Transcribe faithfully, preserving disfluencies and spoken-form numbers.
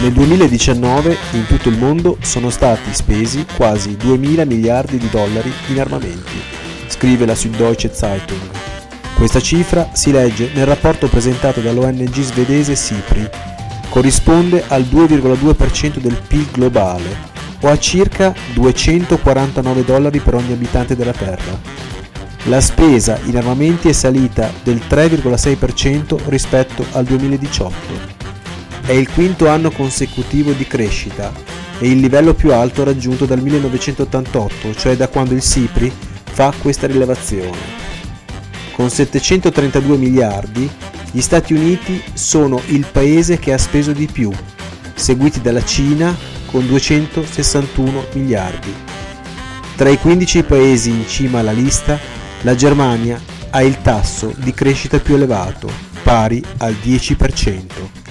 Nel duemiladiciannove in tutto il mondo sono stati spesi quasi duemila miliardi di dollari in armamenti, scrive la Süddeutsche Zeitung. Questa cifra si legge nel rapporto presentato dall'O N G svedese SIPRI, corrisponde al due virgola due per cento del P I L globale, o a circa duecentoquarantanove dollari per ogni abitante della Terra. La spesa in armamenti è salita del tre virgola sei per cento rispetto al duemiladiciotto. È il quinto anno consecutivo di crescita e il livello più alto raggiunto dal millenovecentottantotto, cioè da quando il SIPRI fa questa rilevazione. Con settecentotrentadue miliardi, gli Stati Uniti sono il paese che ha speso di più, seguiti dalla Cina con duecentosessantuno miliardi. Tra i quindici paesi in cima alla lista, la Germania ha il tasso di crescita più elevato, pari al dieci per cento.